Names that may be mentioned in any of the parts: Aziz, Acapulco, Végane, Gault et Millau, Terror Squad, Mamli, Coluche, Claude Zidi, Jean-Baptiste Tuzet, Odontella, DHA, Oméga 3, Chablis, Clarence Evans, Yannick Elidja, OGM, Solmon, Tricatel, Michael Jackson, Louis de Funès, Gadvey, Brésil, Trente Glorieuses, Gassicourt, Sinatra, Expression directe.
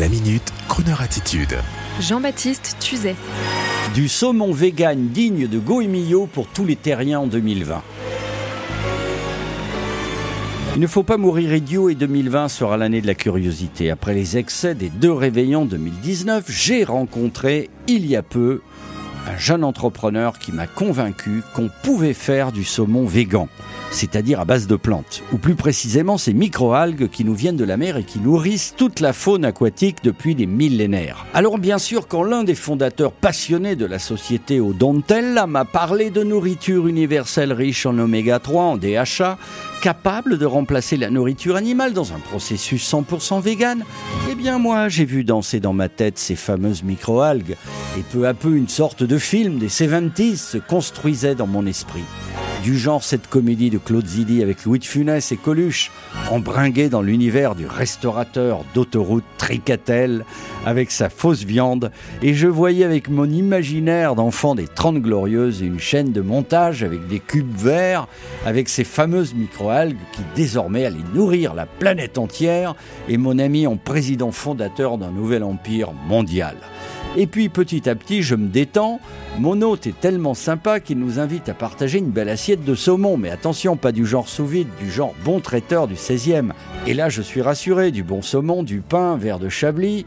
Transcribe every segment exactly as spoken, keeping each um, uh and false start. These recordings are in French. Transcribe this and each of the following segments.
La minute, Kroneur attitude. Jean-Baptiste Tuzet. Du saumon végane digne de Gault et Millau pour tous les terriens en deux mille vingt. Il ne faut pas mourir idiot et deux mille vingt sera l'année de la curiosité. Après les excès des deux réveillons deux mille dix-neuf, j'ai rencontré, il y a peu, un jeune entrepreneur qui m'a convaincu qu'on pouvait faire du saumon végan, c'est-à-dire à base de plantes, ou plus précisément ces microalgues qui nous viennent de la mer et qui nourrissent toute la faune aquatique depuis des millénaires. Alors bien sûr, quand l'un des fondateurs passionnés de la société Odontella m'a parlé de nourriture universelle riche en oméga trois, en D H A, capable de remplacer la nourriture animale dans un processus cent pour cent végane, eh bien moi j'ai vu danser dans ma tête ces fameuses microalgues, et peu à peu une sorte de film des soixante-dix se construisait dans mon esprit. Du genre cette comédie de Claude Zidi avec Louis de Funès et Coluche, embringuée dans l'univers du restaurateur d'autoroute Tricatel avec sa fausse viande, et je voyais avec mon imaginaire d'enfant des Trente Glorieuses une chaîne de montage avec des cubes verts, avec ces fameuses microalgues qui désormais allaient nourrir la planète entière et mon ami en président fondateur d'un nouvel empire mondial. Et puis petit à petit, je me détends. Mon hôte est tellement sympa qu'il nous invite à partager une belle assiette de saumon. Mais attention, pas du genre sous vide, du genre bon traiteur du seizième. Et là, je suis rassuré, du bon saumon, du pain, verre de Chablis.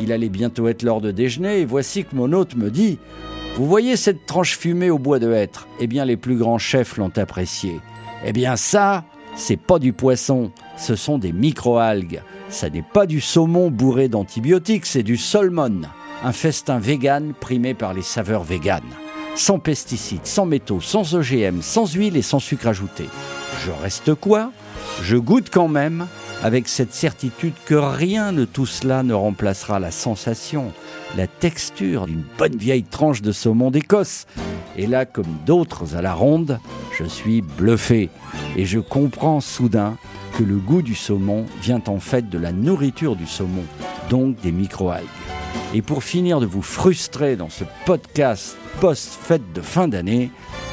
Il allait bientôt être l'heure de déjeuner et voici que mon hôte me dit « Vous voyez cette tranche fumée au bois de hêtre ? Eh bien, les plus grands chefs l'ont appréciée. Eh bien ça, c'est pas du poisson, ce sont des microalgues. Ça n'est pas du saumon bourré d'antibiotiques, c'est du Solmon. » Un festin végane primé par les saveurs véganes. Sans pesticides, sans métaux, sans O G M, sans huile et sans sucre ajouté. Je reste quoi ? Je goûte quand même, avec cette certitude que rien de tout cela ne remplacera la sensation, la texture d'une bonne vieille tranche de saumon d'Écosse. Et là, comme d'autres à la ronde, je suis bluffé. Et je comprends soudain que le goût du saumon vient en fait de la nourriture du saumon, donc des microalgues. Et pour finir de vous frustrer dans ce podcast post-fête de fin d'année,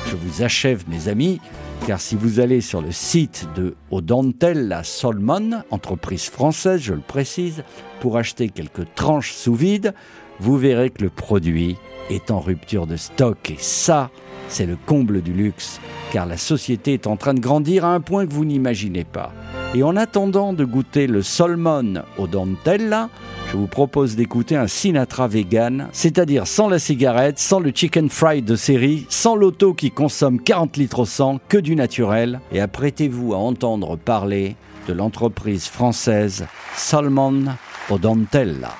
je vous achève mes amis, car si vous allez sur le site de Odontella Solmon, entreprise française, je le précise, pour acheter quelques tranches sous vide, vous verrez que le produit est en rupture de stock. Et ça, c'est le comble du luxe, car la société est en train de grandir à un point que vous n'imaginez pas. Et en attendant de goûter le Solmon Odontella, je vous propose d'écouter un Sinatra vegan, c'est-à-dire sans la cigarette, sans le chicken fry de série, sans l'auto qui consomme quarante litres au cent, que du naturel. Et apprêtez-vous à entendre parler de l'entreprise française Solmon Odontella.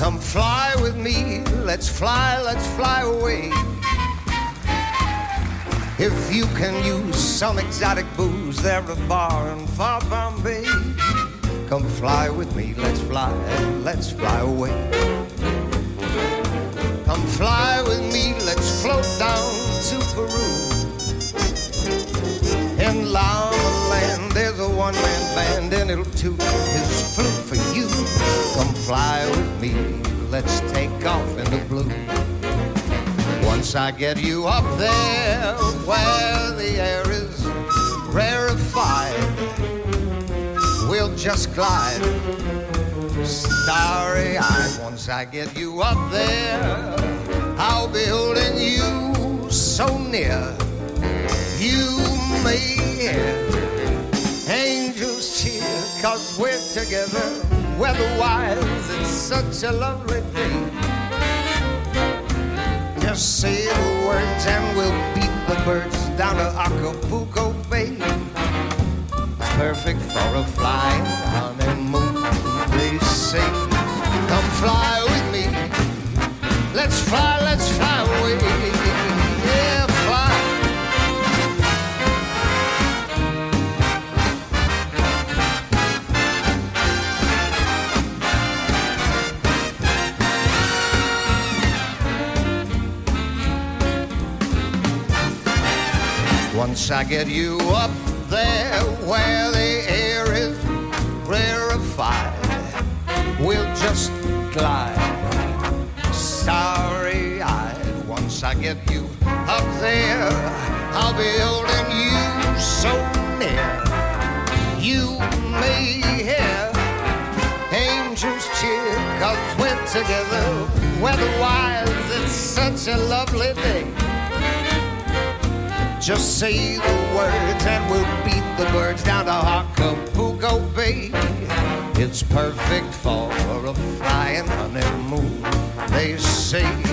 Come fly with me, let's fly, let's fly away. If you can use some exotic booze, there's a bar in far Bombay. Come fly with me, let's fly, let's fly away. Come fly with me, let's float down to Peru. In Lama Land, there's a one-man band and it'll toot his flute for you. Come fly with me, let's take off in the blue. Once I get you up there, where the air is rarefied, we'll just glide, starry-eyed. Once I get you up there, I'll be holding you so near, you may hear angels cheer, 'cause we're together. Weatherwise, it's such a lovely day. Just say the words and we'll beat the birds down to Acapulco Bay. It's perfect for a flying honeymoon, they say. Come fly with me. Let's fly, let's fly away. Yeah, fly. once I get you up there where the air is rarefied, we'll just glide starry-eyed. Once I get you up there, I'll be holding you so near. You may hear angels cheer, 'cause we're together weather-wise. It's such a lovely day. Just say the words and we'll beat the birds down to Acapulco Bay. It's perfect for a flying honeymoon, they say.